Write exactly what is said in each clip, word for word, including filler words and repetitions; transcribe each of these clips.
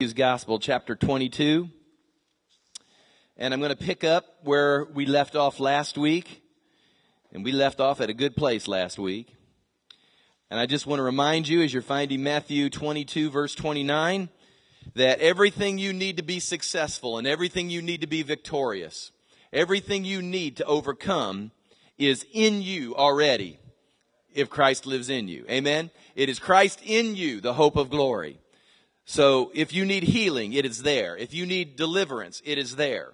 Matthew's Gospel, chapter twenty-two, and I'm going to pick up where we left off last week, and we left off at a good place last week, and I just want to remind you as you're finding Matthew twenty-two, verse twenty-nine, that everything you need to be successful and everything you need to be victorious, everything you need to overcome is in you already if Christ lives in you. Amen? It is Christ in you, the hope of glory. So if you need healing, it is there. If you need deliverance, it is there.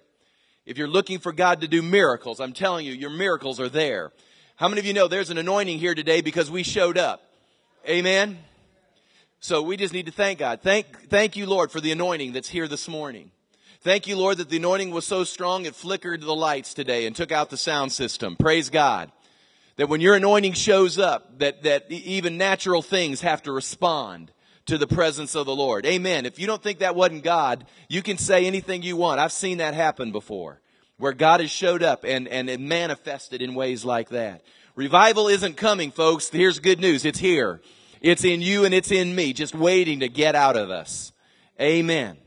If you're looking for God to do miracles, I'm telling you, your miracles are there. How many of you know there's an anointing here today because we showed up? Amen? So we just need to thank God. Thank, thank you, Lord, for the anointing that's here this morning. Thank you, Lord, that the anointing was so strong it flickered the lights today and took out the sound system. Praise God. That when your anointing shows up, that, that even natural things have to respond to the presence of the Lord. Amen. If you don't think that wasn't God, you can say anything you want. I've seen that happen before, where God has showed up and, and it manifested in ways like that. Revival isn't coming, folks. Here's good news. It's here. It's in you and it's in me, just waiting to get out of us. Amen.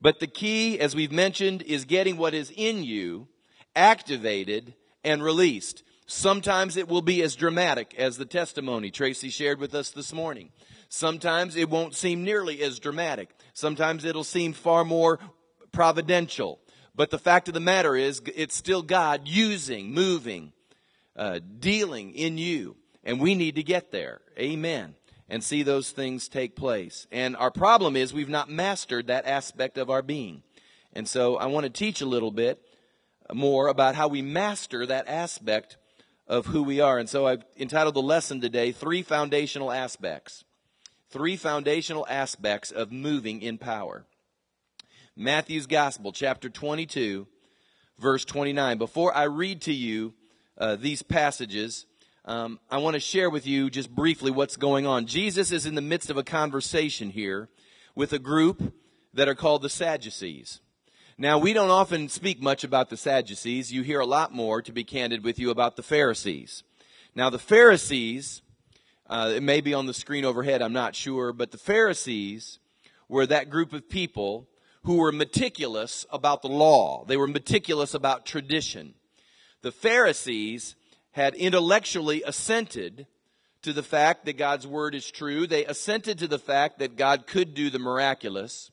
But the key, as we've mentioned, is getting what is in you activated and released. Sometimes it will be as dramatic as the testimony Tracy shared with us this morning. Sometimes it won't seem nearly as dramatic. Sometimes it'll seem far more providential. But the fact of the matter is, it's still God using, moving, uh, dealing in you. And we need to get there. Amen. And see those things take place. And our problem is we've not mastered that aspect of our being. And so I want to teach a little bit more about how we master that aspect of who we are. And so I've entitled the lesson today, Three Foundational Aspects. Three foundational aspects of moving in power. Matthew's Gospel, chapter twenty-two, verse twenty-nine. Before I read to you uh, these passages, um, I want to share with you just briefly what's going on. Jesus is in the midst of a conversation here with a group that are called the Sadducees. Now, we don't often speak much about the Sadducees. You hear a lot more, to be candid with you, about the Pharisees. Now, the Pharisees... Uh, it may be on the screen overhead, I'm not sure, but the Pharisees were that group of people who were meticulous about the law. They were meticulous about tradition. The Pharisees had intellectually assented to the fact that God's word is true. They assented to the fact that God could do the miraculous,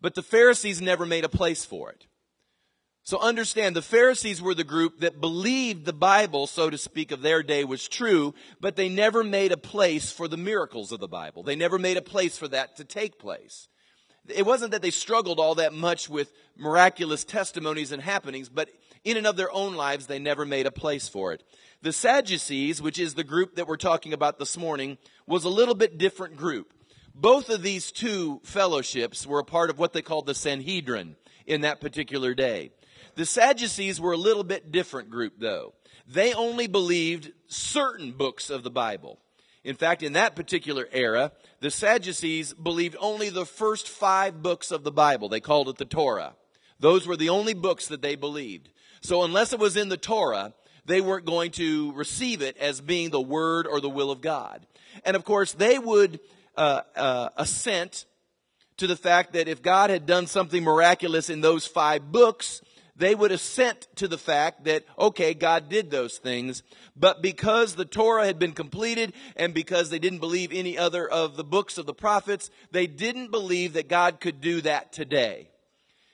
but the Pharisees never made a place for it. So understand, the Pharisees were the group that believed the Bible, so to speak, of their day was true, but they never made a place for the miracles of the Bible. They never made a place for that to take place. It wasn't that they struggled all that much with miraculous testimonies and happenings, but in and of their own lives, they never made a place for it. The Sadducees, which is the group that we're talking about this morning, was a little bit different group. Both of these two fellowships were a part of what they called the Sanhedrin in that particular day. The Sadducees were a little bit different group, though. They only believed certain books of the Bible. In fact, in that particular era, the Sadducees believed only the first five books of the Bible. They called it the Torah. Those were the only books that they believed. So unless it was in the Torah, they weren't going to receive it as being the word or the will of God. And of course, they would uh, uh, assent to the fact that if God had done something miraculous in those five books, they would assent to the fact that, okay, God did those things, but because the Torah had been completed and because they didn't believe any other of the books of the prophets, they didn't believe that God could do that today.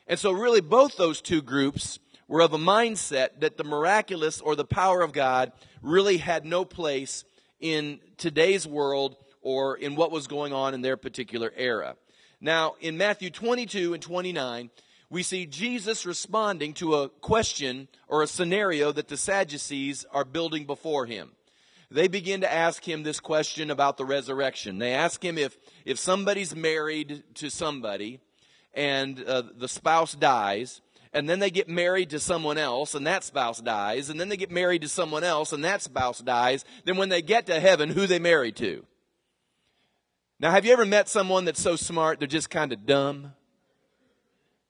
And so really both those two groups were of a mindset that the miraculous or the power of God really had no place in today's world or in what was going on in their particular era. Now, in Matthew twenty-two and twenty-nine... we see Jesus responding to a question or a scenario that the Sadducees are building before him. They begin to ask him this question about the resurrection. They ask him if, if somebody's married to somebody and uh, the spouse dies, and then they get married to someone else and that spouse dies, and then they get married to someone else and that spouse dies, then when they get to heaven, who they married to? Now, have you ever met someone that's so smart they're just kind of dumb?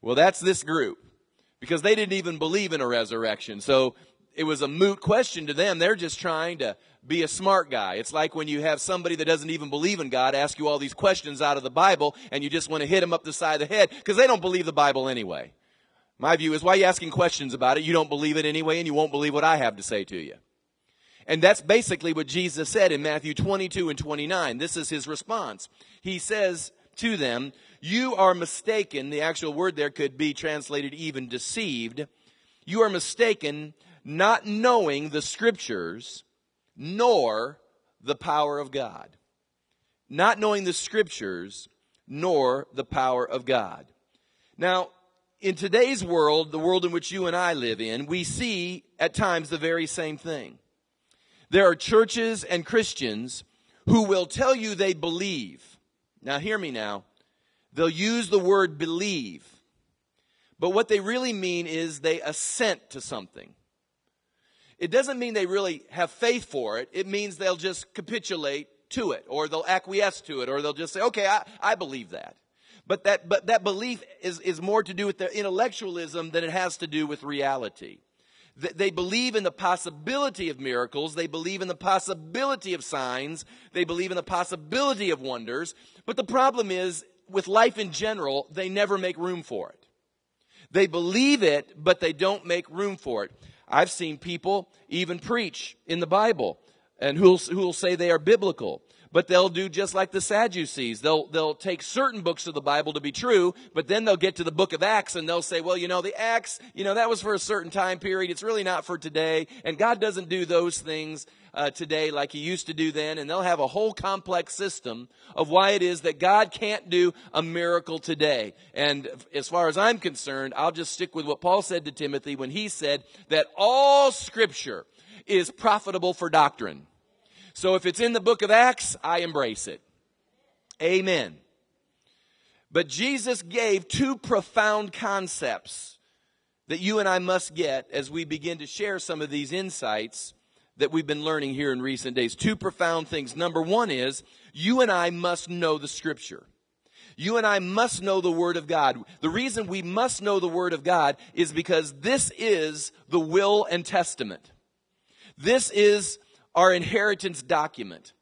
Well, that's this group, because they didn't even believe in a resurrection. So it was a moot question to them. They're just trying to be a smart guy. It's like when you have somebody that doesn't even believe in God ask you all these questions out of the Bible, and you just want to hit them up the side of the head because they don't believe the Bible anyway. My view is, why are you asking questions about it? You don't believe it anyway, and you won't believe what I have to say to you. And that's basically what Jesus said in Matthew twenty-two and twenty-nine. This is his response. He says to them, you are mistaken. The actual word there could be translated even deceived. You are mistaken, not knowing the scriptures, nor the power of God. Not knowing the scriptures, nor the power of God. Now, in today's world, the world in which you and I live in, we see at times the very same thing. There are churches and Christians who will tell you they believe. Now, hear me now. They'll use the word believe. But what they really mean is they assent to something. It doesn't mean they really have faith for it. It means they'll just capitulate to it, or they'll acquiesce to it, or they'll just say, okay, I, I believe that. But that, but that belief is, is more to do with their intellectualism than it has to do with reality. They believe in the possibility of miracles. They believe in the possibility of signs. They believe in the possibility of wonders. But the problem is, with life in general, they never make room for it. They believe it, but they don't make room for it. I've seen people even preach in the Bible, and who'll, who'll say they are biblical. But they'll do just like the Sadducees. They'll, they'll take certain books of the Bible to be true, but then they'll get to the book of Acts and they'll say, well, you know, the Acts, you know, that was for a certain time period. It's really not for today. And God doesn't do those things uh, today like he used to do then. And they'll have a whole complex system of why it is that God can't do a miracle today. And as far as I'm concerned, I'll just stick with what Paul said to Timothy when he said that all scripture is profitable for doctrine. So if it's in the book of Acts, I embrace it. Amen. But Jesus gave two profound concepts that you and I must get as we begin to share some of these insights that we've been learning here in recent days. Two profound things. Number one is, you and I must know the scripture. You and I must know the Word of God. The reason we must know the Word of God is because this is the will and testament. This is our inheritance document.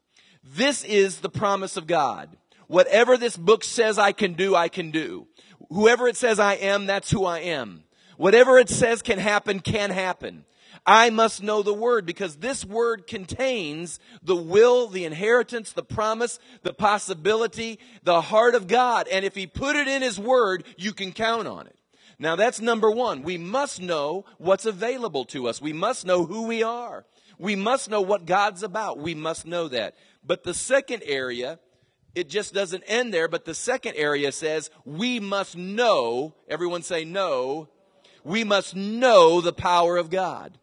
This is the promise of God. Whatever this book says I can do, I can do. Whoever it says I am, that's who I am. Whatever it says can happen, can happen. I must know the Word, because this Word contains the will, the inheritance, the promise, the possibility, the heart of God. And if He put it in His Word, you can count on it. Now, that's number one. We must know what's available to us. We must know who we are. We must know what God's about. We must know that. But the second area, it just doesn't end there, but the second area says we must know, everyone say know, we must know the power of God.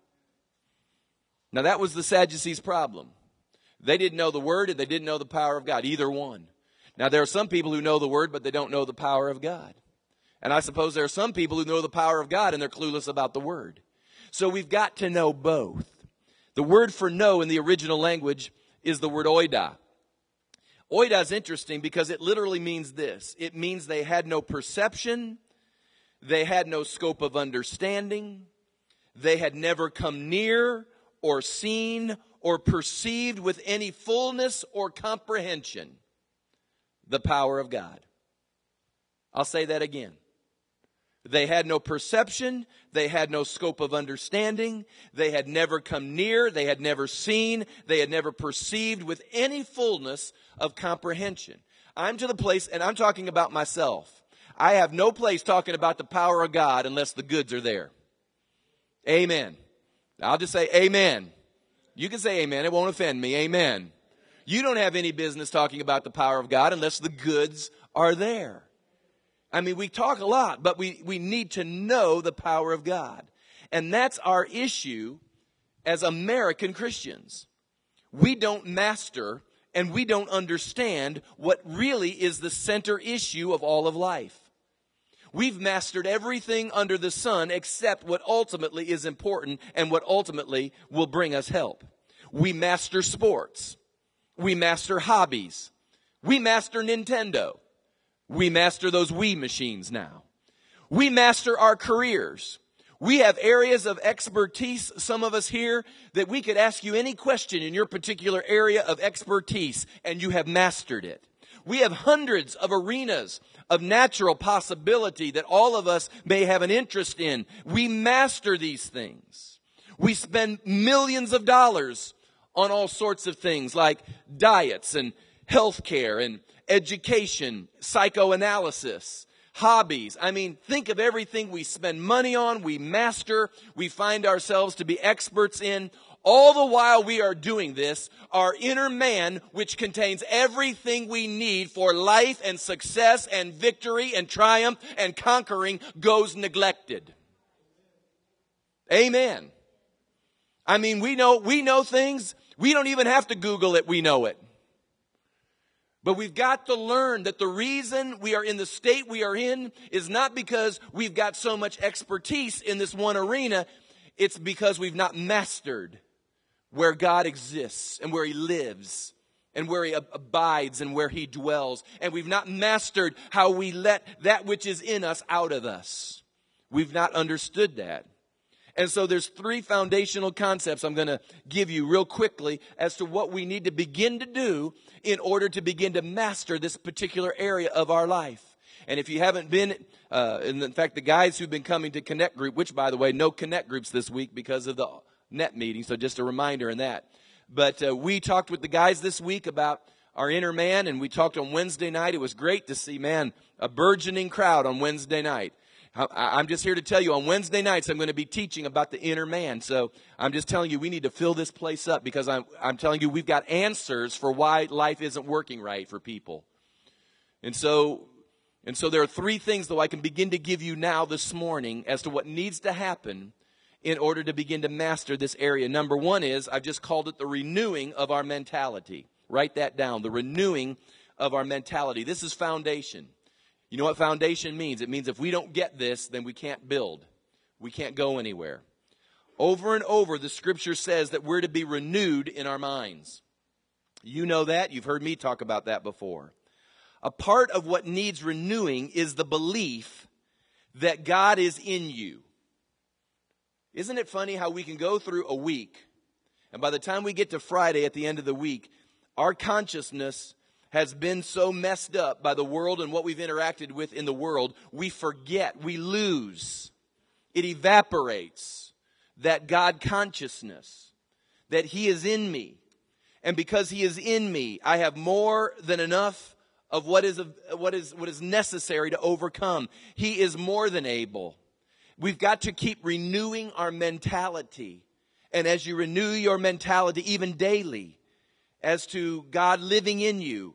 Now, that was the Sadducees' problem. They didn't know the Word and they didn't know the power of God, either one. Now, there are some people who know the Word, but they don't know the power of God. And I suppose there are some people who know the power of God and they're clueless about the Word. So we've got to know both. The word for know in the original language is the word oida. Oida is interesting because it literally means this. It means they had no perception. They had no scope of understanding. They had never come near or seen or perceived with any fullness or comprehension the power of God. I'll say that again. They had no perception. They had no scope of understanding. They had never come near. They had never seen. They had never perceived with any fullness of comprehension. I'm to the place, and I'm talking about myself. I have no place talking about the power of God unless the goods are there. Amen. I'll just say amen. You can say amen. It won't offend me. Amen. You don't have any business talking about the power of God unless the goods are there. I mean, we talk a lot, but we, we need to know the power of God. And that's our issue as American Christians. We don't master and we don't understand what really is the center issue of all of life. We've mastered everything under the sun except what ultimately is important and what ultimately will bring us help. We master sports. We master hobbies. We master Nintendo. We master those Wii machines now. We master our careers. We have areas of expertise, some of us here, that we could ask you any question in your particular area of expertise, and you have mastered it. We have hundreds of arenas of natural possibility that all of us may have an interest in. We master these things. We spend millions of dollars on all sorts of things like diets and healthcare and education, psychoanalysis, hobbies. I mean, think of everything we spend money on, we master, we find ourselves to be experts in. All the while we are doing this, our inner man, which contains everything we need for life and success and victory and triumph and conquering, goes neglected. Amen. I mean, we know, we know things. We don't even have to Google it. We know it. But we've got to learn that the reason we are in the state we are in is not because we've got so much expertise in this one arena. It's because we've not mastered where God exists and where He lives and where He abides and where He dwells. And we've not mastered how we let that which is in us out of us. We've not understood that. And so there's three foundational concepts I'm going to give you real quickly as to what we need to begin to do in order to begin to master this particular area of our life. And if you haven't been, uh, and in fact, the guys who've been coming to Connect Group, which, by the way, no Connect Groups this week because of the net meeting, so just a reminder in that. But uh, we talked with the guys this week about our inner man, and we talked on Wednesday night. It was great to see, man, a burgeoning crowd on Wednesday night. I'm just here to tell you, on Wednesday nights, I'm going to be teaching about the inner man. So I'm just telling you, we need to fill this place up because I'm, I'm telling you, we've got answers for why life isn't working right for people. And so... And so there are three things, though, I can begin to give you now this morning as to what needs to happen in order to begin to master this area. Number one is, I've just called it the renewing of our mentality. Write that down, the renewing of our mentality. This is foundation. You know what foundation means? It means if we don't get this, then we can't build. We can't go anywhere. Over and over, the Scripture says that we're to be renewed in our minds. You know that. You've heard me talk about that before. A part of what needs renewing is the belief that God is in you. Isn't it funny how we can go through a week, and by the time we get to Friday at the end of the week, our consciousness has been so messed up by the world and what we've interacted with in the world, we forget, we lose. It evaporates that God consciousness, that He is in me. And because He is in me, I have more than enough of what is what is what is necessary to overcome. He is more than able. We've got to keep renewing our mentality. And as you renew your mentality, even daily, as to God living in you,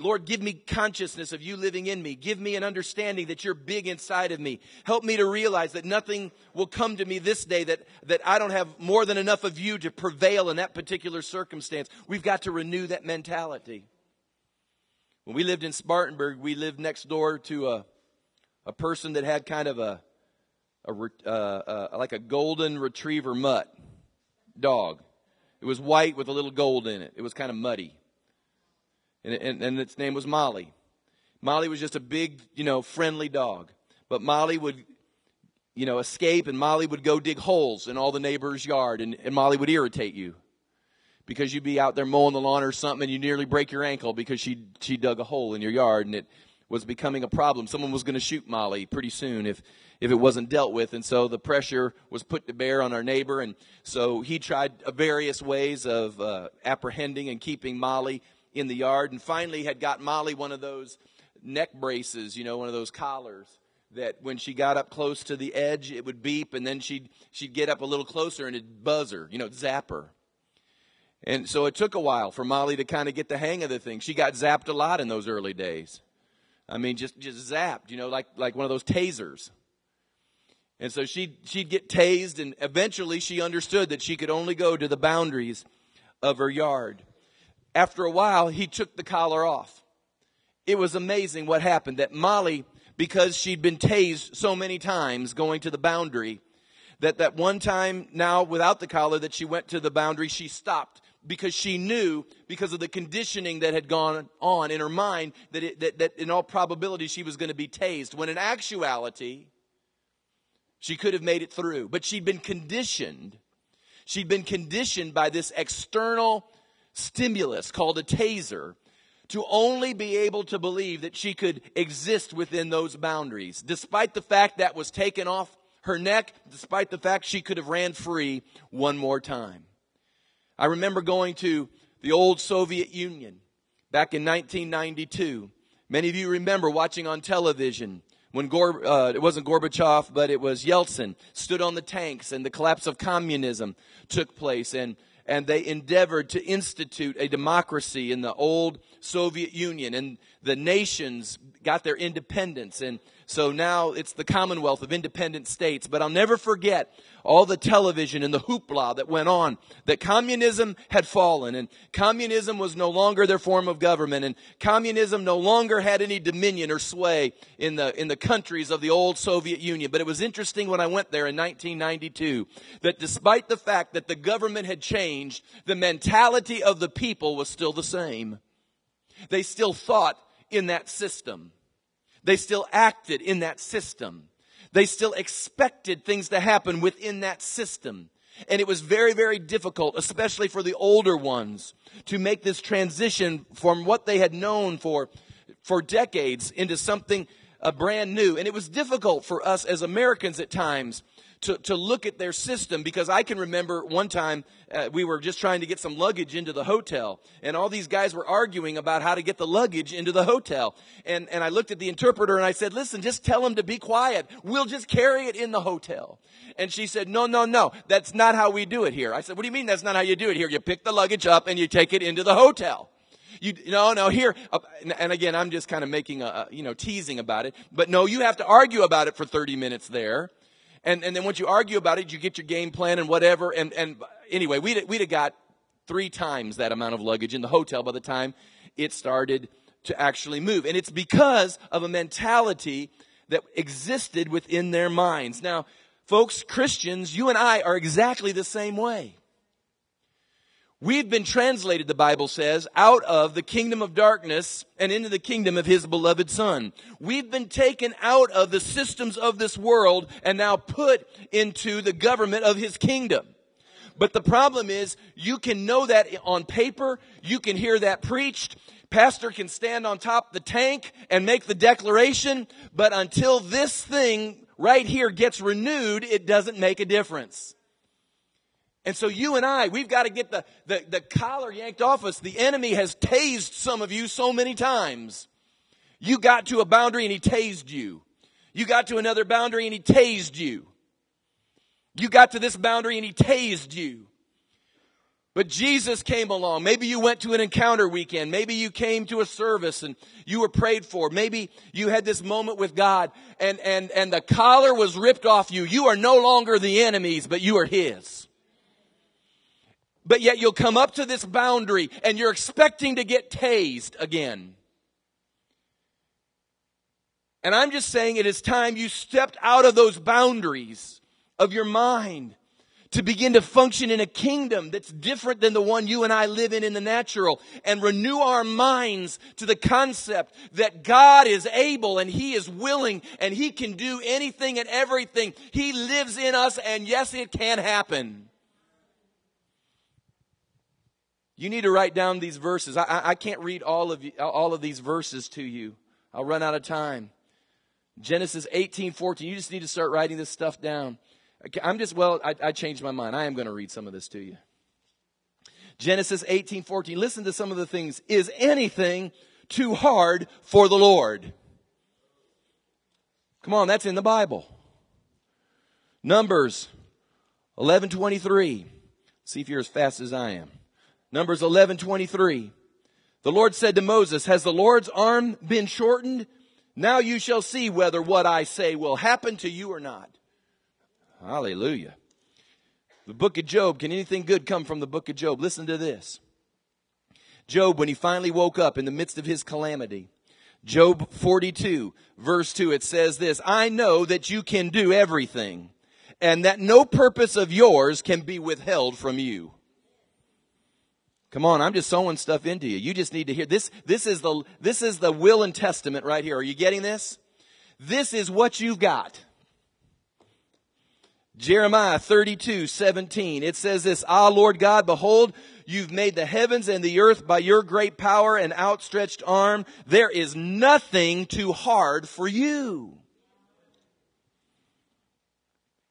Lord, give me consciousness of you living in me. Give me an understanding that you're big inside of me. Help me to realize that nothing will come to me this day that, that I don't have more than enough of you to prevail in that particular circumstance. We've got to renew that mentality. When we lived in Spartanburg, we lived next door to a a person that had kind of a, a uh, uh, like a golden retriever mutt dog. It was white with a little gold in it. It was kind of muddy. And, and, and its name was Molly. Molly was just a big, you know, friendly dog. But Molly would, you know, escape, and Molly would go dig holes in all the neighbor's yard. And, and Molly would irritate you, because you'd be out there mowing the lawn or something and you nearly break your ankle because she she dug a hole in your yard, and it was becoming a problem. Someone was going to shoot Molly pretty soon if, if it wasn't dealt with. And so the pressure was put to bear on our neighbor. And so he tried various ways of uh, apprehending and keeping Molly in the yard, and finally had got Molly one of those neck braces, you know, one of those collars, that when she got up close to the edge, it would beep, and then she'd, she'd get up a little closer and it'd buzz her, you know, zap her. And so it took a while for Molly to kind of get the hang of the thing. She got zapped a lot in those early days. I mean, just, just zapped, you know, like, like one of those tasers. And so she'd, she'd get tased, and eventually she understood that she could only go to the boundaries of her yard. After a while, he took the collar off. It was amazing what happened, that Molly, because she'd been tased so many times going to the boundary, that that one time now without the collar that she went to the boundary, she stopped. Because she knew, because of the conditioning that had gone on in her mind, that, it, that, that in all probability she was going to be tased. When in actuality, She could have made it through, but she'd been conditioned. She'd been conditioned by this external stimulus called a taser to only be able to believe that she could exist within those boundaries, despite the fact that was taken off her neck, despite the fact she could have ran free one more time. I remember going to the old Soviet Union back in nineteen ninety-two. Many of you remember watching on television when Gor- uh, it wasn't Gorbachev, but it was Yeltsin, stood on the tanks and the collapse of communism took place. And, and they endeavored to institute a democracy in the old Soviet Union. And the nations got their independence. And so now it's the Commonwealth of Independent States. But I'll never forget all the television and the hoopla that went on, that communism had fallen and communism was no longer their form of government and communism no longer had any dominion or sway in the in the countries of the old Soviet Union. But it was interesting when I went there in nineteen ninety-two that despite the fact that the government had changed, the mentality of the people was still the same. They still thought in that system. They still acted in that system. They still expected things to happen within that system. And it was very, very difficult, especially for the older ones, to make this transition from what they had known for, for decades into something uh, brand new. And it was difficult for us as Americans at times to, to look at their system, because I can remember one time uh, we were just trying to get some luggage into the hotel, and all these guys were arguing about how to get the luggage into the hotel. And, and I looked at the interpreter and I said, listen, just tell them to be quiet. We'll just carry it in the hotel. And she said, no, no, no, that's not how we do it here. I said, what do you mean that's not how you do it here? You pick the luggage up and you take it into the hotel. You, no, no, here, uh, and, and again, I'm just kind of making a, a, you know, teasing about it. But no, you have to argue about it for thirty minutes there. And and then once you argue about it, you get your game plan and whatever. And, and anyway, we'd, we'd have got three times that amount of luggage in the hotel by the time it started to actually move. And it's because of a mentality that existed within their minds. Now, folks, Christians, you and I are exactly the same way. We've been translated, the Bible says, out of the kingdom of darkness and into the kingdom of his beloved Son. We've been taken out of the systems of this world and now put into the government of his kingdom. But the problem is, you can know that on paper, you can hear that preached, pastor can stand on top of the tank and make the declaration, but until this thing right here gets renewed, it doesn't make a difference. And so you and I, we've got to get the, the, the collar yanked off us. The enemy has tased some of you so many times. You got to a boundary and he tased you. You got to another boundary and he tased you. You got to this boundary and he tased you. But Jesus came along. Maybe you went to an encounter weekend. Maybe you came to a service and you were prayed for. Maybe you had this moment with God and, and, and the collar was ripped off you. You are no longer the enemy's, but you are his. But yet you'll come up to this boundary and you're expecting to get tased again. And I'm just saying it is time you stepped out of those boundaries of your mind to begin to function in a kingdom that's different than the one you and I live in in the natural, and renew our minds to the concept that God is able and he is willing and he can do anything and everything. He lives in us, and yes, it can happen. You need to write down these verses. I, I, I can't read all of you, all of these verses to you. I'll run out of time. Genesis eighteen fourteen. You just need to start writing this stuff down. I'm just, well, I, I changed my mind. I am going to read some of this to you. Genesis eighteen fourteen. Listen to some of the things. Is anything too hard for the Lord? Come on, that's in the Bible. Numbers eleven twenty-three. See if you're as fast as I am. Numbers eleven twenty-three. The Lord said to Moses, has the Lord's arm been shortened? Now you shall see whether what I say will happen to you or not. Hallelujah. The book of Job. Can anything good come from the book of Job? Listen to this. Job, when he finally woke up in the midst of his calamity. Job forty-two, verse two, it says this. I know that you can do everything, and that no purpose of yours can be withheld from you. Come on, I'm just sowing stuff into you. You just need to hear this. This is the this is the will and testament right here. Are you getting this? This is what you've got. Jeremiah thirty-two seventeen, it says this, "Ah, Lord God, behold, you've made the heavens and the earth by your great power and outstretched arm. There is nothing too hard for you."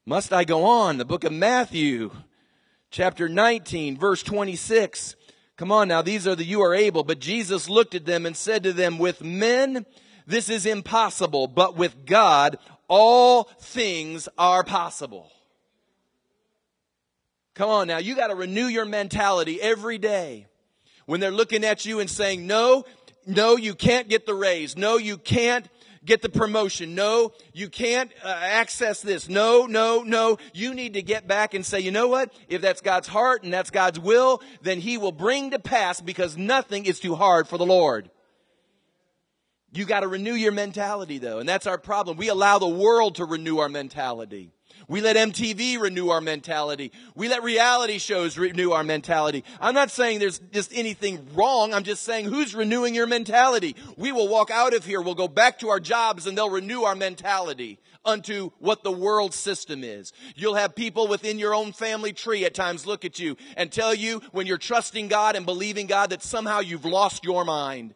Must I go on? The book of Matthew, chapter nineteen, verse twenty-six. Come on now, these are the you are able. But Jesus looked at them and said to them, "With men this is impossible, but with God all things are possible." Come on now, you got to renew your mentality every day. When they're looking at you and saying, no, no, you can't get the raise. No, you can't get the promotion. No, you can't uh, access this. No, no, no. You need to get back and say, you know what? If that's God's heart and that's God's will, then he will bring to pass, because nothing is too hard for the Lord. You got to renew your mentality, though. And that's our problem. We allow the world to renew our mentality. We let M T V renew our mentality. We let reality shows renew our mentality. I'm not saying there's just anything wrong. I'm just saying, who's renewing your mentality? We will walk out of here. We'll go back to our jobs, and they'll renew our mentality unto what the world system is. You'll have people within your own family tree at times look at you and tell you, when you're trusting God and believing God, that somehow you've lost your mind.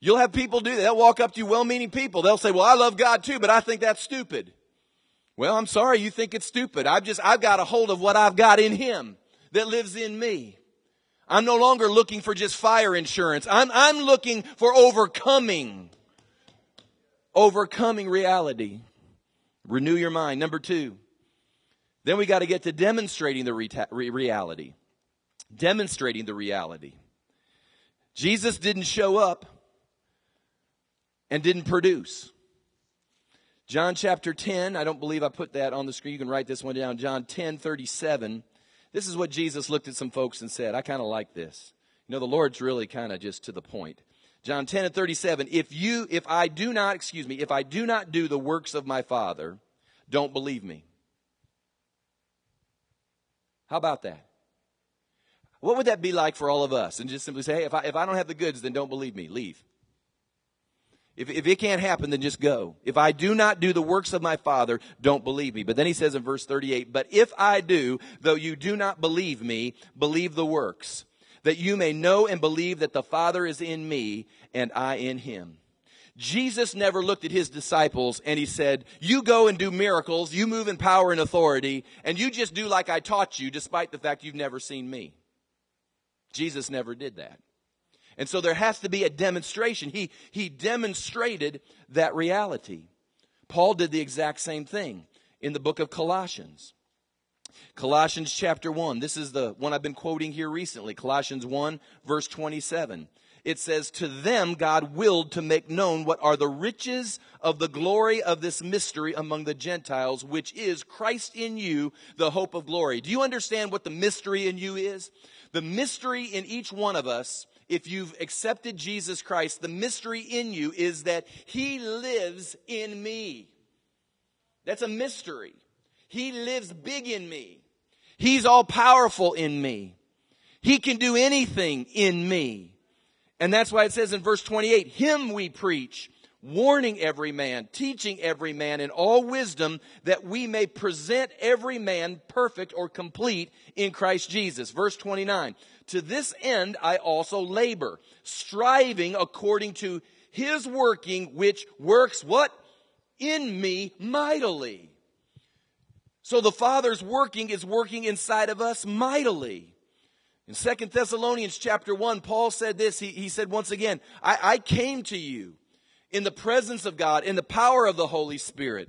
You'll have people do that. They'll walk up to you, well-meaning people. They'll say, well, I love God too, but I think that's stupid. Well, I'm sorry you think it's stupid. I've just, I've got a hold of what I've got in him that lives in me. I'm no longer looking for just fire insurance. I'm, I'm looking for overcoming, overcoming reality. Renew your mind. Number two, then we got to get to demonstrating the reta- re- reality, demonstrating the reality. Jesus didn't show up and didn't produce. John chapter ten, I don't believe I put that on the screen. You can write this one down. John ten thirty-seven. This is what Jesus looked at some folks and said. I kind of like this. You know, the Lord's really kind of just to the point. John ten and thirty-seven. If you, if I do not, excuse me, if I do not do the works of my Father, don't believe me. How about that? What would that be like for all of us? And just simply say, hey, if I, if I don't have the goods, then don't believe me. Leave. If, if it can't happen, then just go. If I do not do the works of my Father, don't believe me. But then he says in verse thirty-eight, but if I do, though you do not believe me, believe the works, that you may know and believe that the Father is in me and I in him. Jesus never looked at his disciples and he said, you go and do miracles, you move in power and authority, and you just do like I taught you, despite the fact you've never seen me. Jesus never did that. And so there has to be a demonstration. He, he demonstrated that reality. Paul did the exact same thing in the book of Colossians. Colossians chapter one. This is the one I've been quoting here recently. Colossians one verse twenty-seven. It says, to them God willed to make known what are the riches of the glory of this mystery among the Gentiles, which is Christ in you, the hope of glory. Do you understand what the mystery in you is? The mystery in each one of us, if you've accepted Jesus Christ, the mystery in you is that he lives in me. That's a mystery. He lives big in me. He's all powerful in me. He can do anything in me. And that's why it says in verse twenty-eight, him we preach, warning every man, teaching every man in all wisdom, that we may present every man perfect or complete in Christ Jesus. Verse twenty-nine. To this end I also labor, striving according to his working, which works what? In me mightily. So the Father's working is working inside of us mightily. In Second Thessalonians chapter one, Paul said this. He, he said once again, I, I came to you in the presence of God, in the power of the Holy Spirit,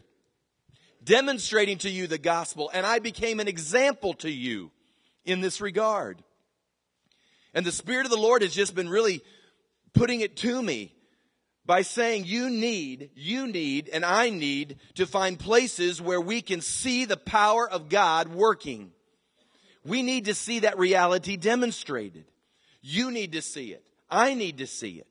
demonstrating to you the gospel, and I became an example to you in this regard. And the Spirit of the Lord has just been really putting it to me by saying, you need, you need, and I need to find places where we can see the power of God working. We need to see that reality demonstrated. You need to see it. I need to see it.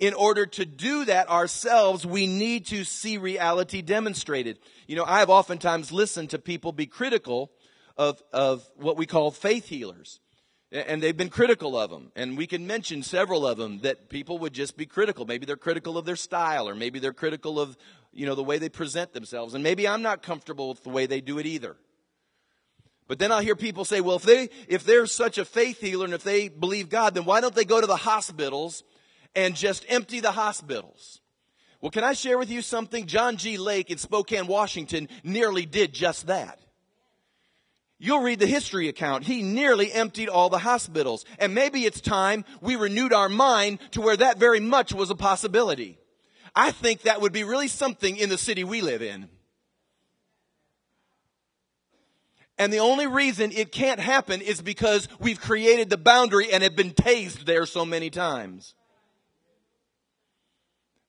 In order to do that ourselves, we need to see reality demonstrated. You know, I've oftentimes listened to people be critical of, of what we call faith healers. And they've been critical of them. And we can mention several of them that people would just be critical. Maybe they're critical of their style, or maybe they're critical of you know, the way they present themselves. And maybe I'm not comfortable with the way they do it either. But then I'll hear people say, well, if they, if they're such a faith healer and if they believe God, then why don't they go to the hospitals and just empty the hospitals? Well, can I share with you something? John G. Lake in Spokane, Washington nearly did just that. You'll read the history account. He nearly emptied all the hospitals. And maybe it's time we renewed our mind to where that very much was a possibility. I think that would be really something in the city we live in. And the only reason it can't happen is because we've created the boundary and have been tased there so many times.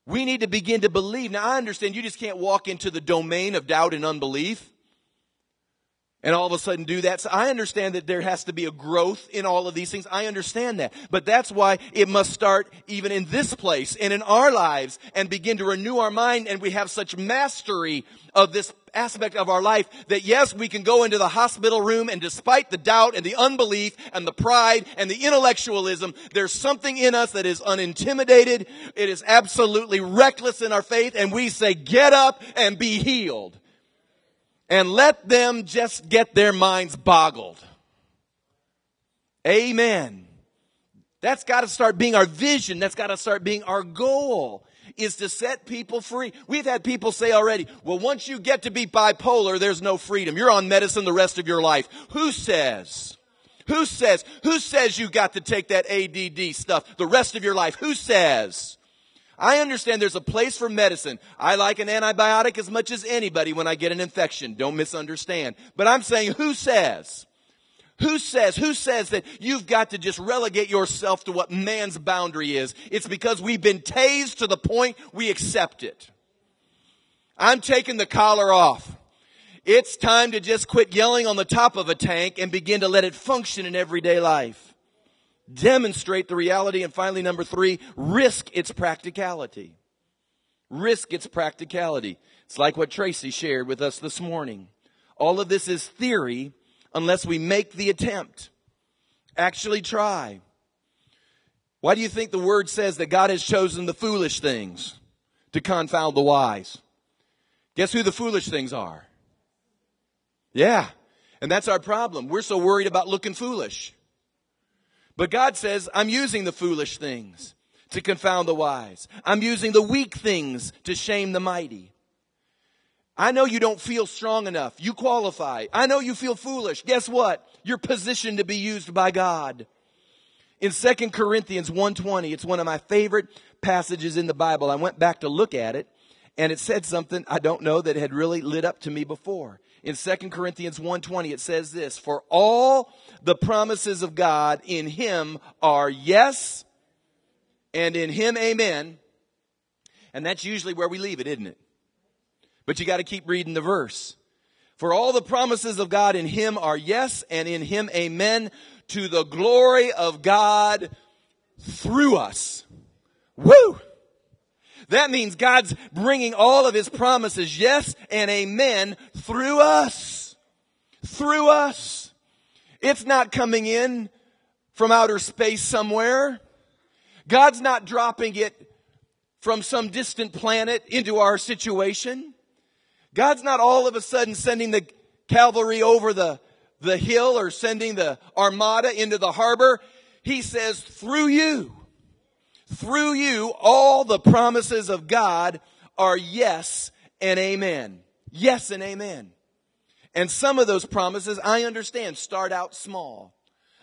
We need to begin to believe. Now, I understand you just can't walk into the domain of doubt and unbelief and all of a sudden do that. So I understand that there has to be a growth in all of these things. I understand that. But that's why it must start even in this place and in our lives and begin to renew our mind. And we have such mastery of this aspect of our life that, yes, we can go into the hospital room and despite the doubt and the unbelief and the pride and the intellectualism, there's something in us that is unintimidated. It is absolutely reckless in our faith. And we say, get up and be healed. And let them just get their minds boggled. Amen. That's got to start being our vision. That's got to start being our goal, is to set people free. We've had people say already, well, once you get to be bipolar, there's no freedom. You're on medicine the rest of your life. Who says? Who says? Who says you got to take that A D D stuff the rest of your life? Who says? I understand there's a place for medicine. I like an antibiotic as much as anybody when I get an infection. Don't misunderstand. But I'm saying, who says? Who says? Who says that you've got to just relegate yourself to what man's boundary is? It's because we've been tased to the point we accept it. I'm taking the collar off. It's time to just quit yelling on the top of a tank and begin to let it function in everyday life. Demonstrate the reality. And finally, number three, risk its practicality. Risk its practicality. It's like what Tracy shared with us this morning. All of this is theory unless we make the attempt. Actually try. Why do you think the word says that God has chosen the foolish things to confound the wise? Guess who the foolish things are? Yeah. And that's our problem. We're so worried about looking foolish. But God says, I'm using the foolish things to confound the wise. I'm using the weak things to shame the mighty. I know you don't feel strong enough. You qualify. I know you feel foolish. Guess what? You're positioned to be used by God. In Second Corinthians one twenty, it's one of my favorite passages in the Bible. I went back to look at it, and it said something I don't know that had really lit up to me before. In Second Corinthians one twenty, it says this, for all the promises of God in him are yes, and in him amen. And that's usually where we leave it, isn't it? But you got to keep reading the verse. For all the promises of God in him are yes, and in him amen, to the glory of God through us. Woo! That means God's bringing all of his promises, yes and amen, through us. Through us. It's not coming in from outer space somewhere. God's not dropping it from some distant planet into our situation. God's not all of a sudden sending the cavalry over the, the hill or sending the armada into the harbor. He says, through you. Through you, all the promises of God are yes and amen. Yes and amen. And some of those promises, I understand, start out small.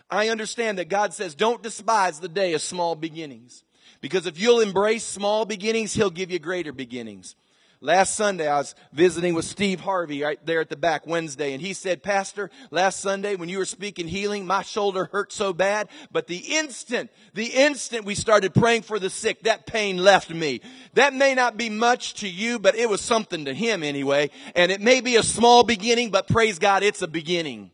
I understand that God says, don't despise the day of small beginnings. Because if you'll embrace small beginnings, he'll give you greater beginnings. Last Sunday, I was visiting with Steve Harvey right there at the back Wednesday, and he said, Pastor, last Sunday when you were speaking healing, my shoulder hurt so bad, but the instant, the instant we started praying for the sick, that pain left me. That may not be much to you, but it was something to him anyway, and it may be a small beginning, but praise God, it's a beginning.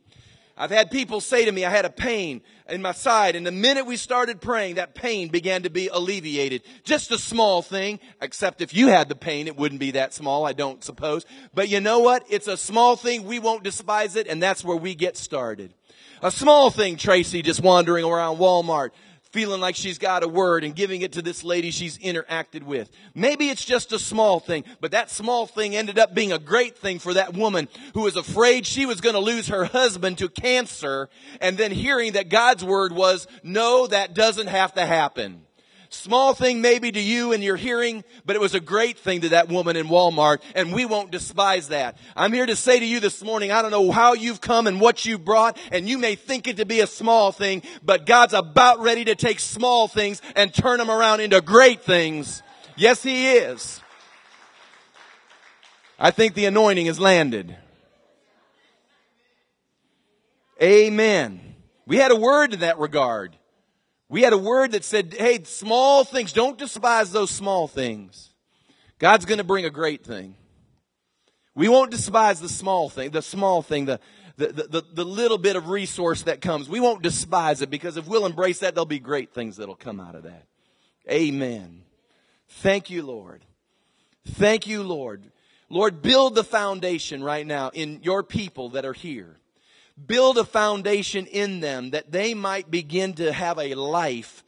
I've had people say to me, I had a pain in my side. And the minute we started praying, that pain began to be alleviated. Just a small thing, except if you had the pain, it wouldn't be that small, I don't suppose. But you know what? It's a small thing. We won't despise it. And that's where we get started. A small thing, Tracy, just wandering around Walmart. feeling like she's got a word and giving it to this lady she's interacted with. Maybe it's just a small thing, but that small thing ended up being a great thing for that woman who was afraid she was going to lose her husband to cancer, and then hearing that God's word was, no, that doesn't have to happen. Small thing maybe to you and your hearing, but it was a great thing to that woman in Walmart, and we won't despise that. I'm here to say to you this morning, I don't know how you've come and what you brought, and you may think it to be a small thing, but God's about ready to take small things and turn them around into great things. Yes, He is. I think the anointing has landed. Amen. We had a word in that regard. We had a word that said, hey, small things, don't despise those small things. God's going to bring a great thing. We won't despise the small thing, the small thing, the, the, the, the little bit of resource that comes. We won't despise it, because if we'll embrace that, there'll be great things that'll come out of that. Amen. Thank you, Lord. Thank you, Lord. Lord, build the foundation right now in your people that are here. Build a foundation in them that they might begin to have a life,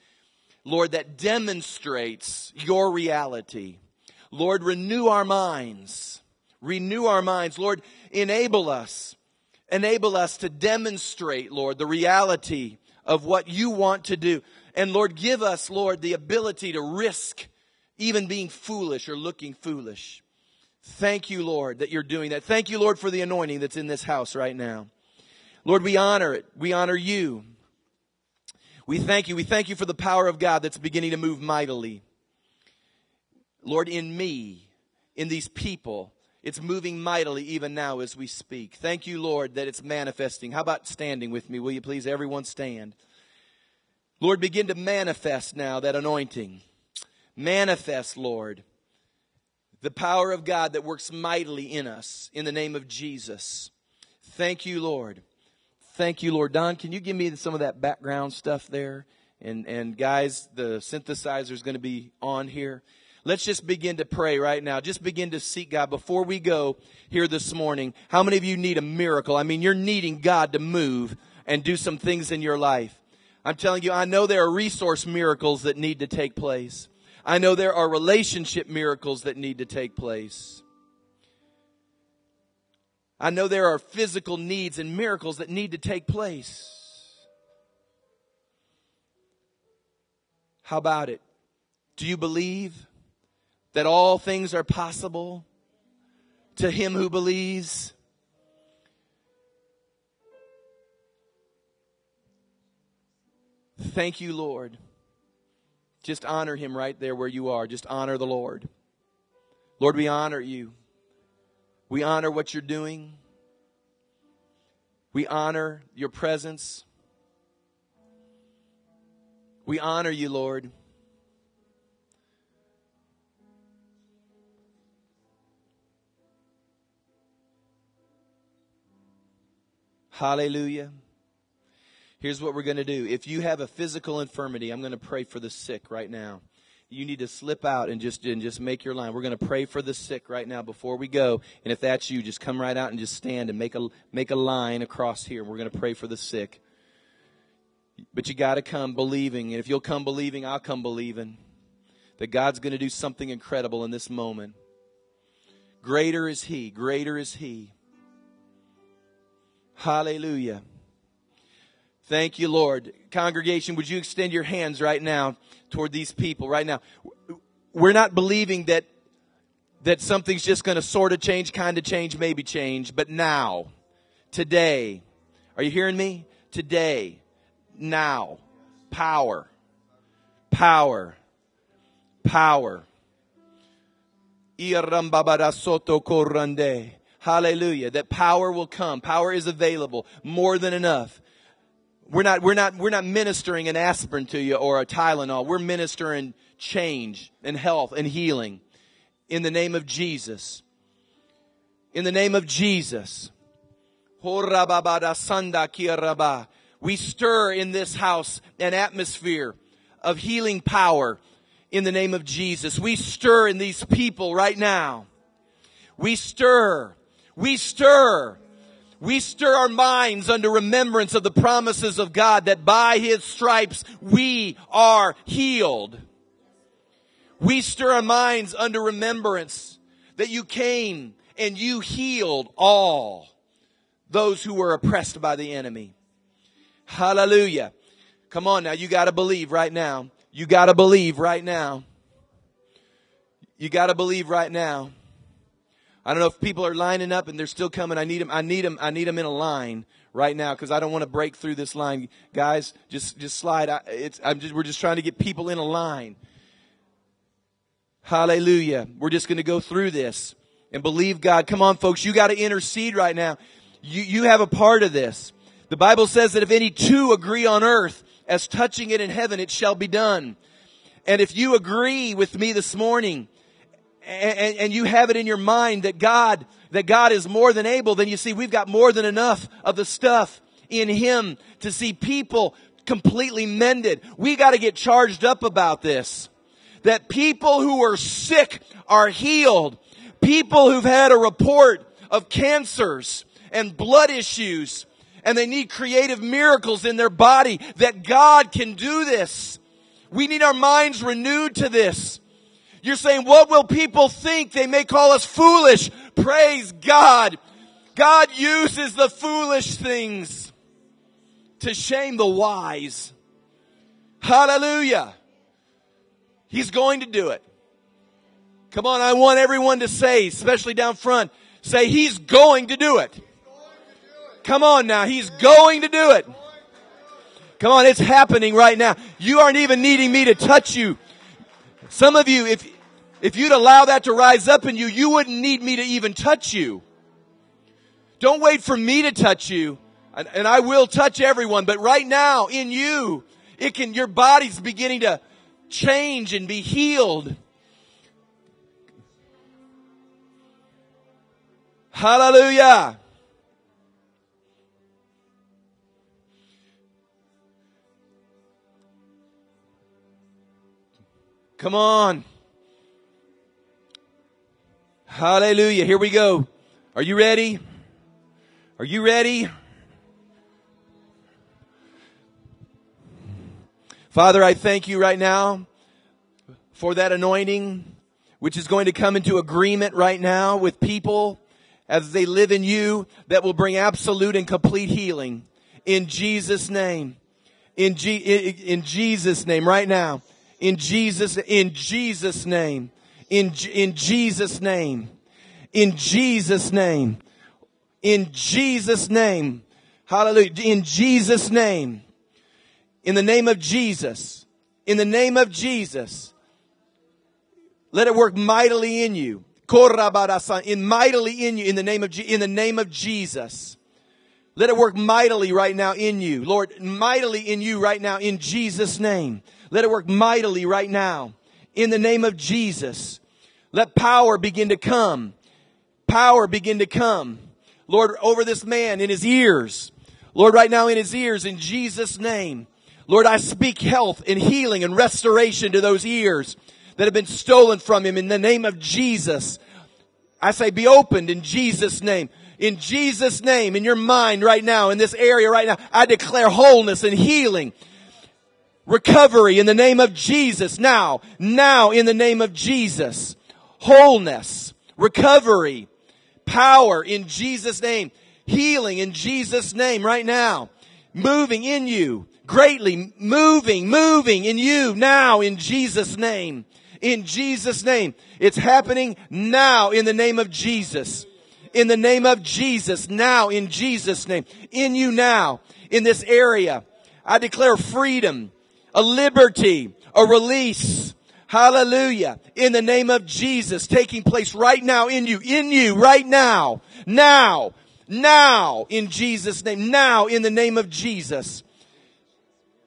Lord, that demonstrates your reality. Lord, renew our minds. Renew our minds. Lord, enable us. Enable us to demonstrate, Lord, the reality of what you want to do. And Lord, give us, Lord, the ability to risk even being foolish or looking foolish. Thank you, Lord, that you're doing that. Thank you, Lord, for the anointing that's in this house right now. Lord, we honor it. We honor you. We thank you. We thank you for the power of God that's beginning to move mightily. Lord, in me, in these people, it's moving mightily even now as we speak. Thank you, Lord, that it's manifesting. How about standing with me? Will you please, everyone, stand? Lord, begin to manifest now that anointing. Manifest, Lord, the power of God that works mightily in us, in the name of Jesus. Thank you, Lord. Thank you, Lord. Don, can you give me some of that background stuff there? And and guys, the synthesizer is going to be on here. Let's just begin to pray right now. Just begin to seek God. Before we go here this morning, how many of you need a miracle? I mean, you're needing God to move and do some things in your life. I'm telling you, I know there are resource miracles that need to take place. I know there are relationship miracles that need to take place. I know there are physical needs and miracles that need to take place. How about it? Do you believe that all things are possible to him who believes? Thank you, Lord. Just honor him right there where you are. Just honor the Lord. Lord, we honor you. We honor what you're doing. We honor your presence. We honor you, Lord. Hallelujah. Here's what we're going to do. If you have a physical infirmity, I'm going to pray for the sick right now. You need to slip out and just and just make your line. We're going to pray for the sick right now before we go. And if that's you, just come right out and just stand and make a make a line across here. We're going to pray for the sick. But you got to come believing. And if you'll come believing, I'll come believing that God's going to do something incredible in this moment. Greater is He. Greater is He. Hallelujah. Thank you, Lord. Congregation, would you extend your hands right now toward these people right now? We're not believing that that something's just going to sort of change, kind of change, maybe change. But now, today, are you hearing me? Today, now, power, power, power. Hallelujah. That power will come. Power is available. More than enough. We're not, we're not, we're not ministering an aspirin to you or a Tylenol. We're ministering change and health and healing in the name of Jesus. In the name of Jesus. We stir in this house an atmosphere of healing power in the name of Jesus. We stir in these people right now. We stir. We stir. We stir our minds under remembrance of the promises of God, that by His stripes we are healed. We stir our minds under remembrance that you came and you healed all those who were oppressed by the enemy. Hallelujah. Come on now, you got to believe right now. You got to believe right now. You got to believe right now. I don't know if people are lining up and they're still coming. I need them. I need them. I need them in a line right now, because I don't want to break through this line. Guys, just just slide. I, it's, I'm just, we're just trying to get people in a line. Hallelujah. We're just going to go through this and believe God. Come on, folks. You got to intercede right now. You you have a part of this. The Bible says that if any two agree on earth as touching it in heaven, it shall be done. And if you agree with me this morning, And, and you have it in your mind that God, that God is more than able, then you see we've got more than enough of the stuff in Him to see people completely mended. We got to get charged up about this. That people who are sick are healed. People who've had a report of cancers and blood issues, and they need creative miracles in their body, that God can do this. We need our minds renewed to this. You're saying, what will people think? They may call us foolish. Praise God. God uses the foolish things to shame the wise. Hallelujah. He's going to do it. Come on, I want everyone to say, especially down front, say, He's going to do it. Come on now, He's going to do it. Come on, it's happening right now. You aren't even needing me to touch you. Some of you, if if you'd allow that to rise up in you, you wouldn't need me to even touch you. Don't wait for me to touch you, and, and I will touch everyone. But right now, in you, it can your body's beginning to change and be healed. Hallelujah. Come on. Hallelujah. Here we go. Are you ready? Are you ready? Father, I thank you right now for that anointing, which is going to come into agreement right now with people as they live in you, that will bring absolute and complete healing. In Jesus' name. In, G- in Jesus' name right now. In Jesus, in Jesus' name, in in Jesus' name, in Jesus' name, in Jesus' name, hallelujah, in Jesus' name, in the name of Jesus, in the name of Jesus, let it work mightily in you, in mightily in you, in the name of in the name of Jesus, let it work mightily right now in you, Lord, mightily in you right now, in Jesus' name. Let it work mightily right now. In the name of Jesus. Let power begin to come. Power begin to come. Lord, over this man, in his ears. Lord, right now in his ears, in Jesus' name. Lord, I speak health and healing and restoration to those ears that have been stolen from him. In the name of Jesus. I say be opened in Jesus' name. In Jesus' name, in your mind right now, in this area right now, I declare wholeness and healing. Recovery in the name of Jesus. Now, now in the name of Jesus. Wholeness, recovery, power in Jesus' name. Healing in Jesus' name right now. Moving in you, greatly moving, moving in you now in Jesus' name. In Jesus' name. It's happening now in the name of Jesus. In the name of Jesus, now in Jesus' name. In you now, in this area. I declare freedom. A liberty, a release. Hallelujah. In the name of Jesus, taking place right now in you, in you right now, now, now in Jesus' name, now in the name of Jesus.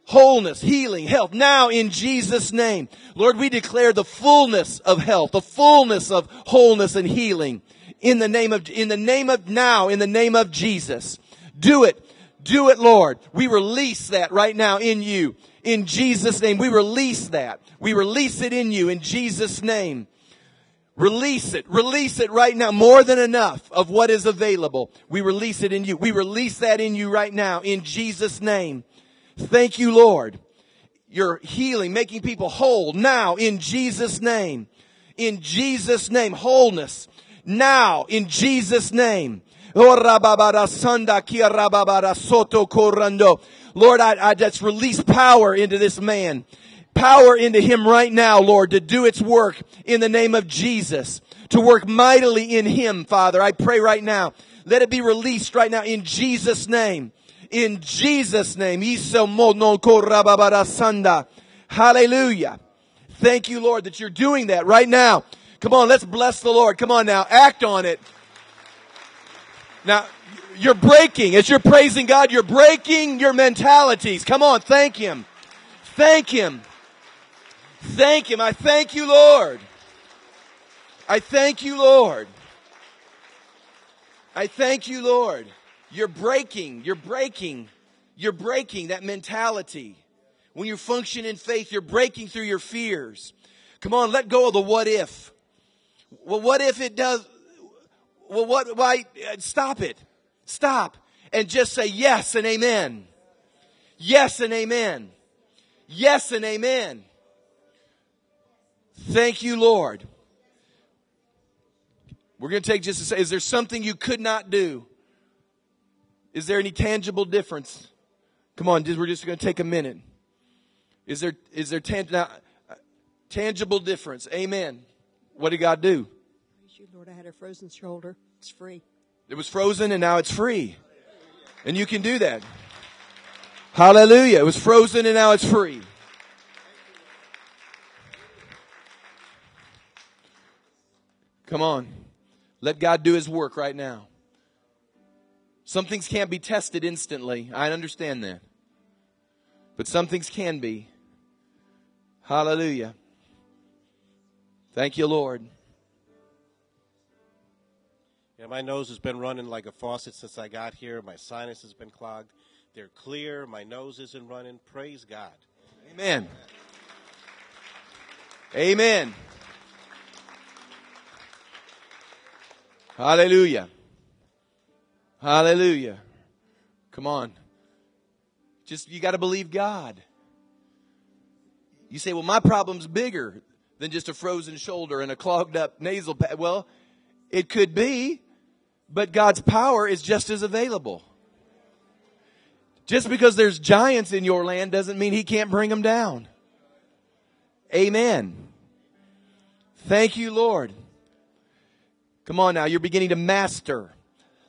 Wholeness, healing, health, now in Jesus' name. Lord, we declare the fullness of health, the fullness of wholeness and healing in the name of, in the name of now, in the name of Jesus. Do it. Do it, Lord. We release that right now in you. In Jesus' name, we release that. We release it in you in Jesus' name. Release it. Release it right now. More than enough of what is available. We release it in you. We release that in you right now in Jesus' name. Thank you, Lord. You're healing, making people whole now in Jesus' name. In Jesus' name. Wholeness now in Jesus' name. Lord, I, I just release power into this man. Power into him right now, Lord, to do its work in the name of Jesus. To work mightily in him, Father. I pray right now. Let it be released right now in Jesus' name. In Jesus' name. Hallelujah. Thank you, Lord, that you're doing that right now. Come on, let's bless the Lord. Come on now, act on it. Now, you're breaking. As you're praising God, you're breaking your mentalities. Come on, thank Him. Thank Him. Thank Him. I thank you, Lord. I thank you, Lord. I thank you, Lord. You're breaking. You're breaking. You're breaking that mentality. When you function in faith, you're breaking through your fears. Come on, let go of the what if. Well, what if it does... Well, what, why, stop it. Stop. And just say yes and amen. Yes and amen. Yes and amen. Thank you, Lord. We're going to take just a second. Is there something you could not do? Is there any tangible difference? Come on, we're just going to take a minute. Is there, is there tan- now, tangible difference? Amen. What did God do? Lord, I had a frozen shoulder. It's free. It was frozen and now it's free. And you can do that. Hallelujah. It was frozen and now it's free. Come on. Let God do His work right now. Some things can't be tested instantly. I understand that. But some things can be. Hallelujah. Thank you, Lord. And my nose has been running like a faucet since I got here. My sinus has been clogged. They're clear. My nose isn't running. Praise God. Amen. Amen. Amen. Hallelujah. Hallelujah. Come on. Just, you got to believe God. You say, well, my problem's bigger than just a frozen shoulder and a clogged up nasal pad. Well, it could be. But God's power is just as available. Just because there's giants in your land doesn't mean He can't bring them down. Amen. Thank you, Lord. Come on now, you're beginning to master.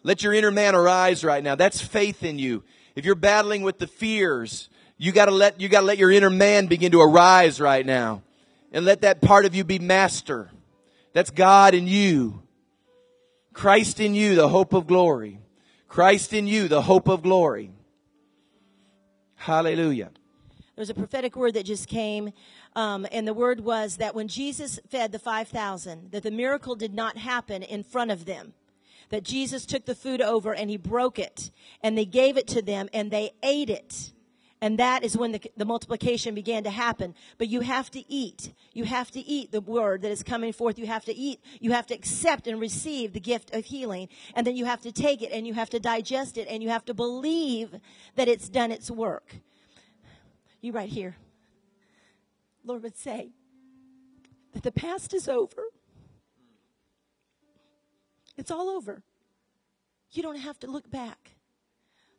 Let your inner man arise right now. That's faith in you. If you're battling with the fears, you gotta let, you gotta let your inner man begin to arise right now. And let that part of you be master. That's God in you. Christ in you, the hope of glory. Christ in you, the hope of glory. Hallelujah. There's a prophetic word that just came, um, and the word was that when Jesus fed the five thousand, that the miracle did not happen in front of them. That Jesus took the food over and He broke it, and they gave it to them, and they ate it. And that is when the, the multiplication began to happen. But you have to eat. You have to eat the word that is coming forth. You have to eat. You have to accept and receive the gift of healing. And then you have to take it and you have to digest it. And you have to believe that it's done its work. You right here. Lord would say that the past is over. It's all over. You don't have to look back.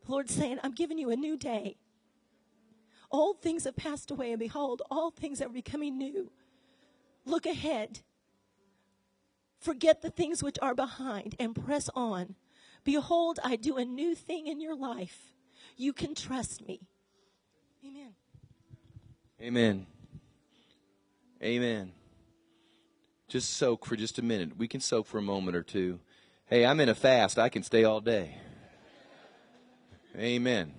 The Lord's saying, I'm giving you a new day. Old things have passed away, and behold, all things are becoming new. Look ahead. Forget the things which are behind and press on. Behold, I do a new thing in your life. You can trust me. Amen. Amen. Amen. Just soak for just a minute. We can soak for a moment or two. Hey, I'm in a fast. I can stay all day. Amen.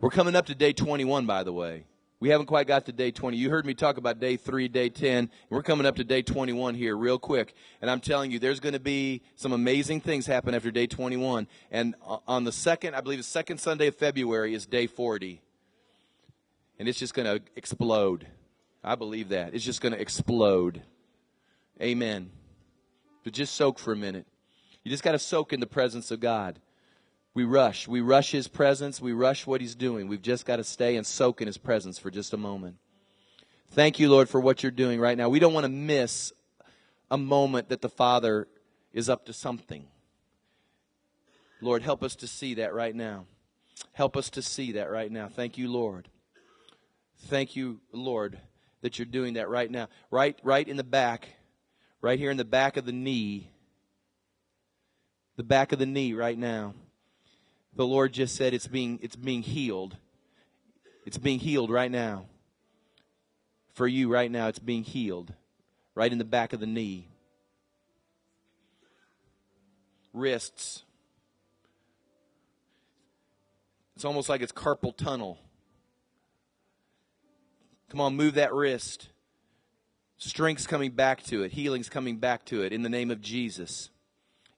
We're coming up to day twenty-one, by the way. We haven't quite got to day twenty. You heard me talk about day three, day ten. We're coming up to day twenty-one here real quick. And I'm telling you, there's going to be some amazing things happen after day twenty-one. And on the second, I believe the second Sunday of February is day forty. And it's just going to explode. I believe that. It's just going to explode. Amen. But just soak for a minute. You just got to soak in the presence of God. We rush. We rush his presence. We rush what he's doing. We've just got to stay and soak in his presence for just a moment. Thank you, Lord, for what you're doing right now. We don't want to miss a moment that the Father is up to something. Lord, help us to see that right now. Help us to see that right now. Thank you, Lord. Thank you, Lord, that you're doing that right now. Right, right in the back, right here in the back of the knee, the back of the knee right now. The Lord just said it's being, it's being healed. It's being healed right now. For you right now, it's being healed. Right in the back of the knee. Wrists. It's almost like it's carpal tunnel. Come on, move that wrist. Strength's coming back to it. Healing's coming back to it in the name of Jesus.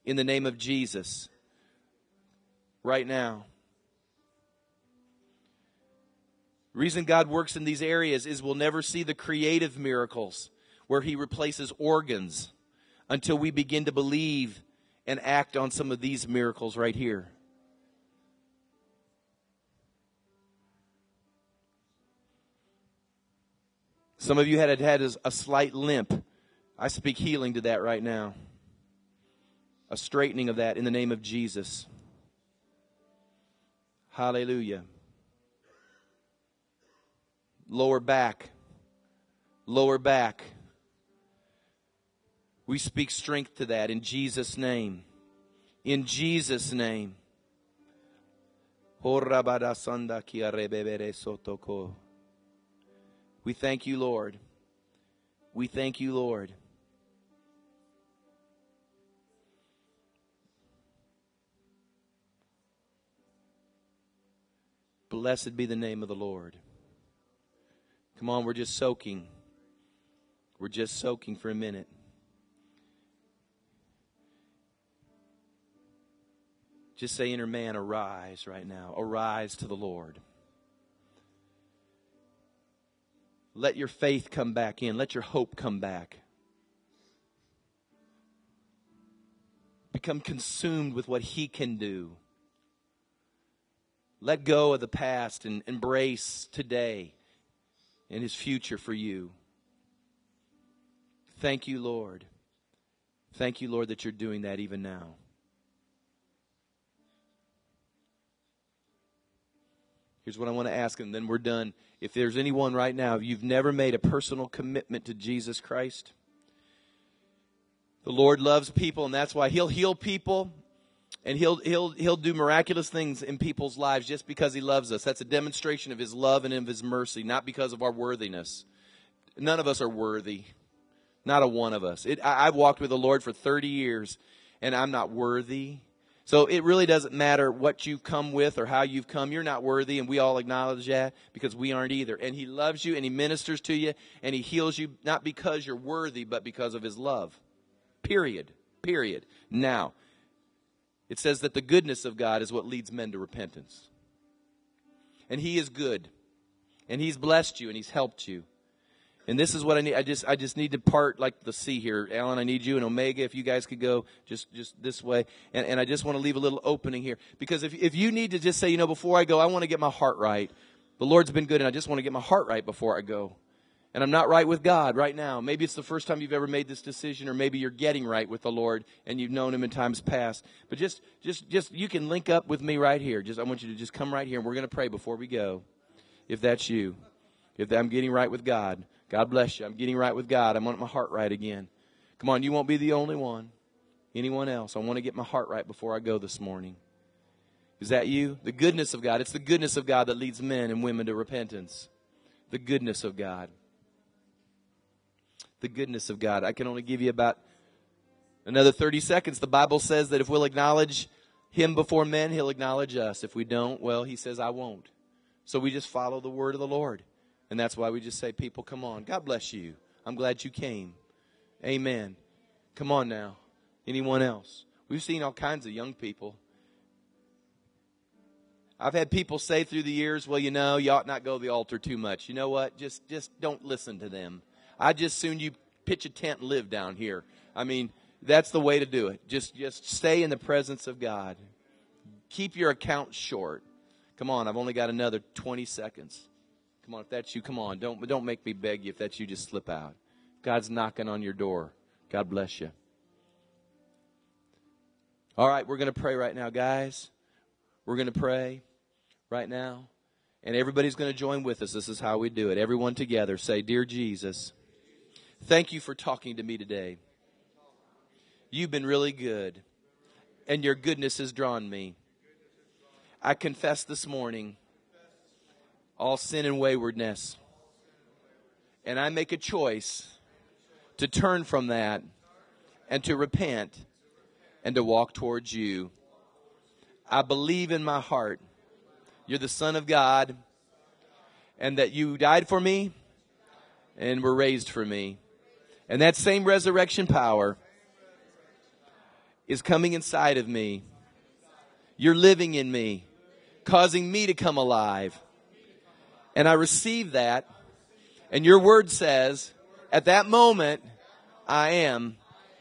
In the name of Jesus. Right now. The reason God works in these areas is we'll never see the creative miracles where he replaces organs until we begin to believe and act on some of these miracles right here. Some of you had had a slight limp. I speak healing to that right now. A straightening of that in the name of Jesus. Hallelujah. Lower back. Lower back. We speak strength to that in Jesus' name. In Jesus' name. We thank you, Lord. We thank you, Lord. Blessed be the name of the Lord. Come on, we're just soaking. We're just soaking for a minute. Just say, inner man, arise right now. Arise to the Lord. Let your faith come back in. Let your hope come back. Become consumed with what he can do. Let go of the past and embrace today and his future for you. Thank you, Lord. Thank you, Lord, that you're doing that even now. Here's what I want to ask, and then we're done. If there's anyone right now, if you've never made a personal commitment to Jesus Christ, the Lord loves people, and that's why he'll heal people, and he'll he'll he'll do miraculous things in people's lives just because he loves us. That's a demonstration of his love and of his mercy, not because of our worthiness. None of us are worthy, not a one of us. It, I, I've walked with the Lord for thirty years, and I'm not worthy. So it really doesn't matter what you've come with or how you've come. You're not worthy, and we all acknowledge that because we aren't either. And he loves you, and he ministers to you, and he heals you, not because you're worthy, but because of his love. Period. Period. Now, it says that the goodness of God is what leads men to repentance. And he is good, and he's blessed you, and he's helped you. And this is what I need. I just I just need to part like the sea here. Alan, I need you and Omega. If you guys could go just, just this way. And, and I just want to leave a little opening here. Because if, if you need to just say, you know, before I go, I want to get my heart right. The Lord's been good, and I just want to get my heart right before I go. And I'm not right with God right now. Maybe it's the first time you've ever made this decision, or maybe you're getting right with the Lord, and you've known him in times past. But just, just, just you can link up with me right here. Just I want you to just come right here, and we're going to pray before we go, if that's you. If I'm getting right with God. God bless you. I'm getting right with God. I want my heart right again. Come on, you won't be the only one. Anyone else? I want to get my heart right before I go this morning. Is that you? The goodness of God. It's the goodness of God that leads men and women to repentance. The goodness of God. The goodness of God. I can only give you about another thirty seconds. The Bible says that if we'll acknowledge him before men, he'll acknowledge us. If we don't, well, he says, I won't. So we just follow the word of the Lord. And that's why we just say, people, come on. God bless you. I'm glad you came. Amen. Come on now. Anyone else? We've seen all kinds of young people. I've had people say through the years, well, you know, you ought not go to the altar too much. You know what? Just just don't listen to them. I just soon you pitch a tent and live down here. I mean, that's the way to do it. Just just stay in the presence of God. Keep your account short. Come on, I've only got another twenty seconds. Come on, if that's you, come on. Don't, don't make me beg you. If that's you, just slip out. God's knocking on your door. God bless you. All right, we're going to pray right now, guys. We're going to pray right now. And everybody's going to join with us. This is how we do it. Everyone together say, Dear Jesus, thank you for talking to me today. You've been really good, and your goodness has drawn me. I confess this morning all sin and waywardness, and I make a choice to turn from that and to repent and to walk towards you. I believe in my heart you're the Son of God, and that you died for me and were raised for me. And that same resurrection power is coming inside of me. You're living in me, causing me to come alive. And I receive that. And your word says, at that moment, I am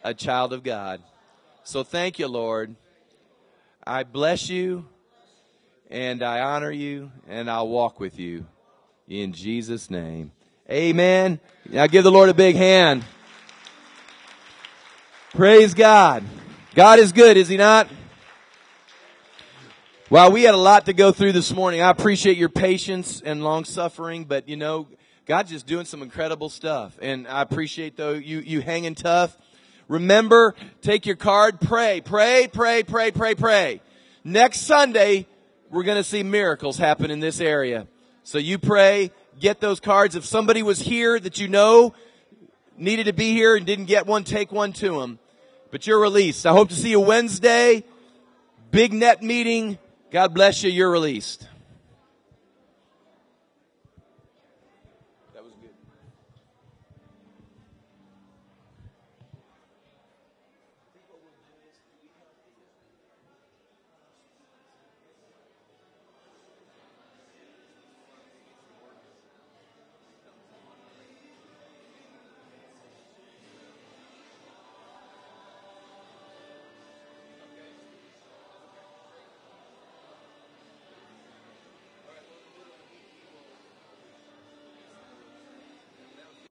a child of God. So thank you, Lord. I bless you, and I honor you, and I'll walk with you. In Jesus' name. Amen. Now give the Lord a big hand. Praise God. God is good, is he not? Wow, we had a lot to go through this morning. I appreciate your patience and long-suffering, but, you know, God's just doing some incredible stuff. And I appreciate, though, you you hanging tough. Remember, take your card, pray, pray, pray, pray, pray, pray. Next Sunday, we're going to see miracles happen in this area. So you pray, get those cards. If somebody was here that you know needed to be here and didn't get one, take one to them. But you're released. I hope to see you Wednesday. Big net meeting. God bless you. You're released.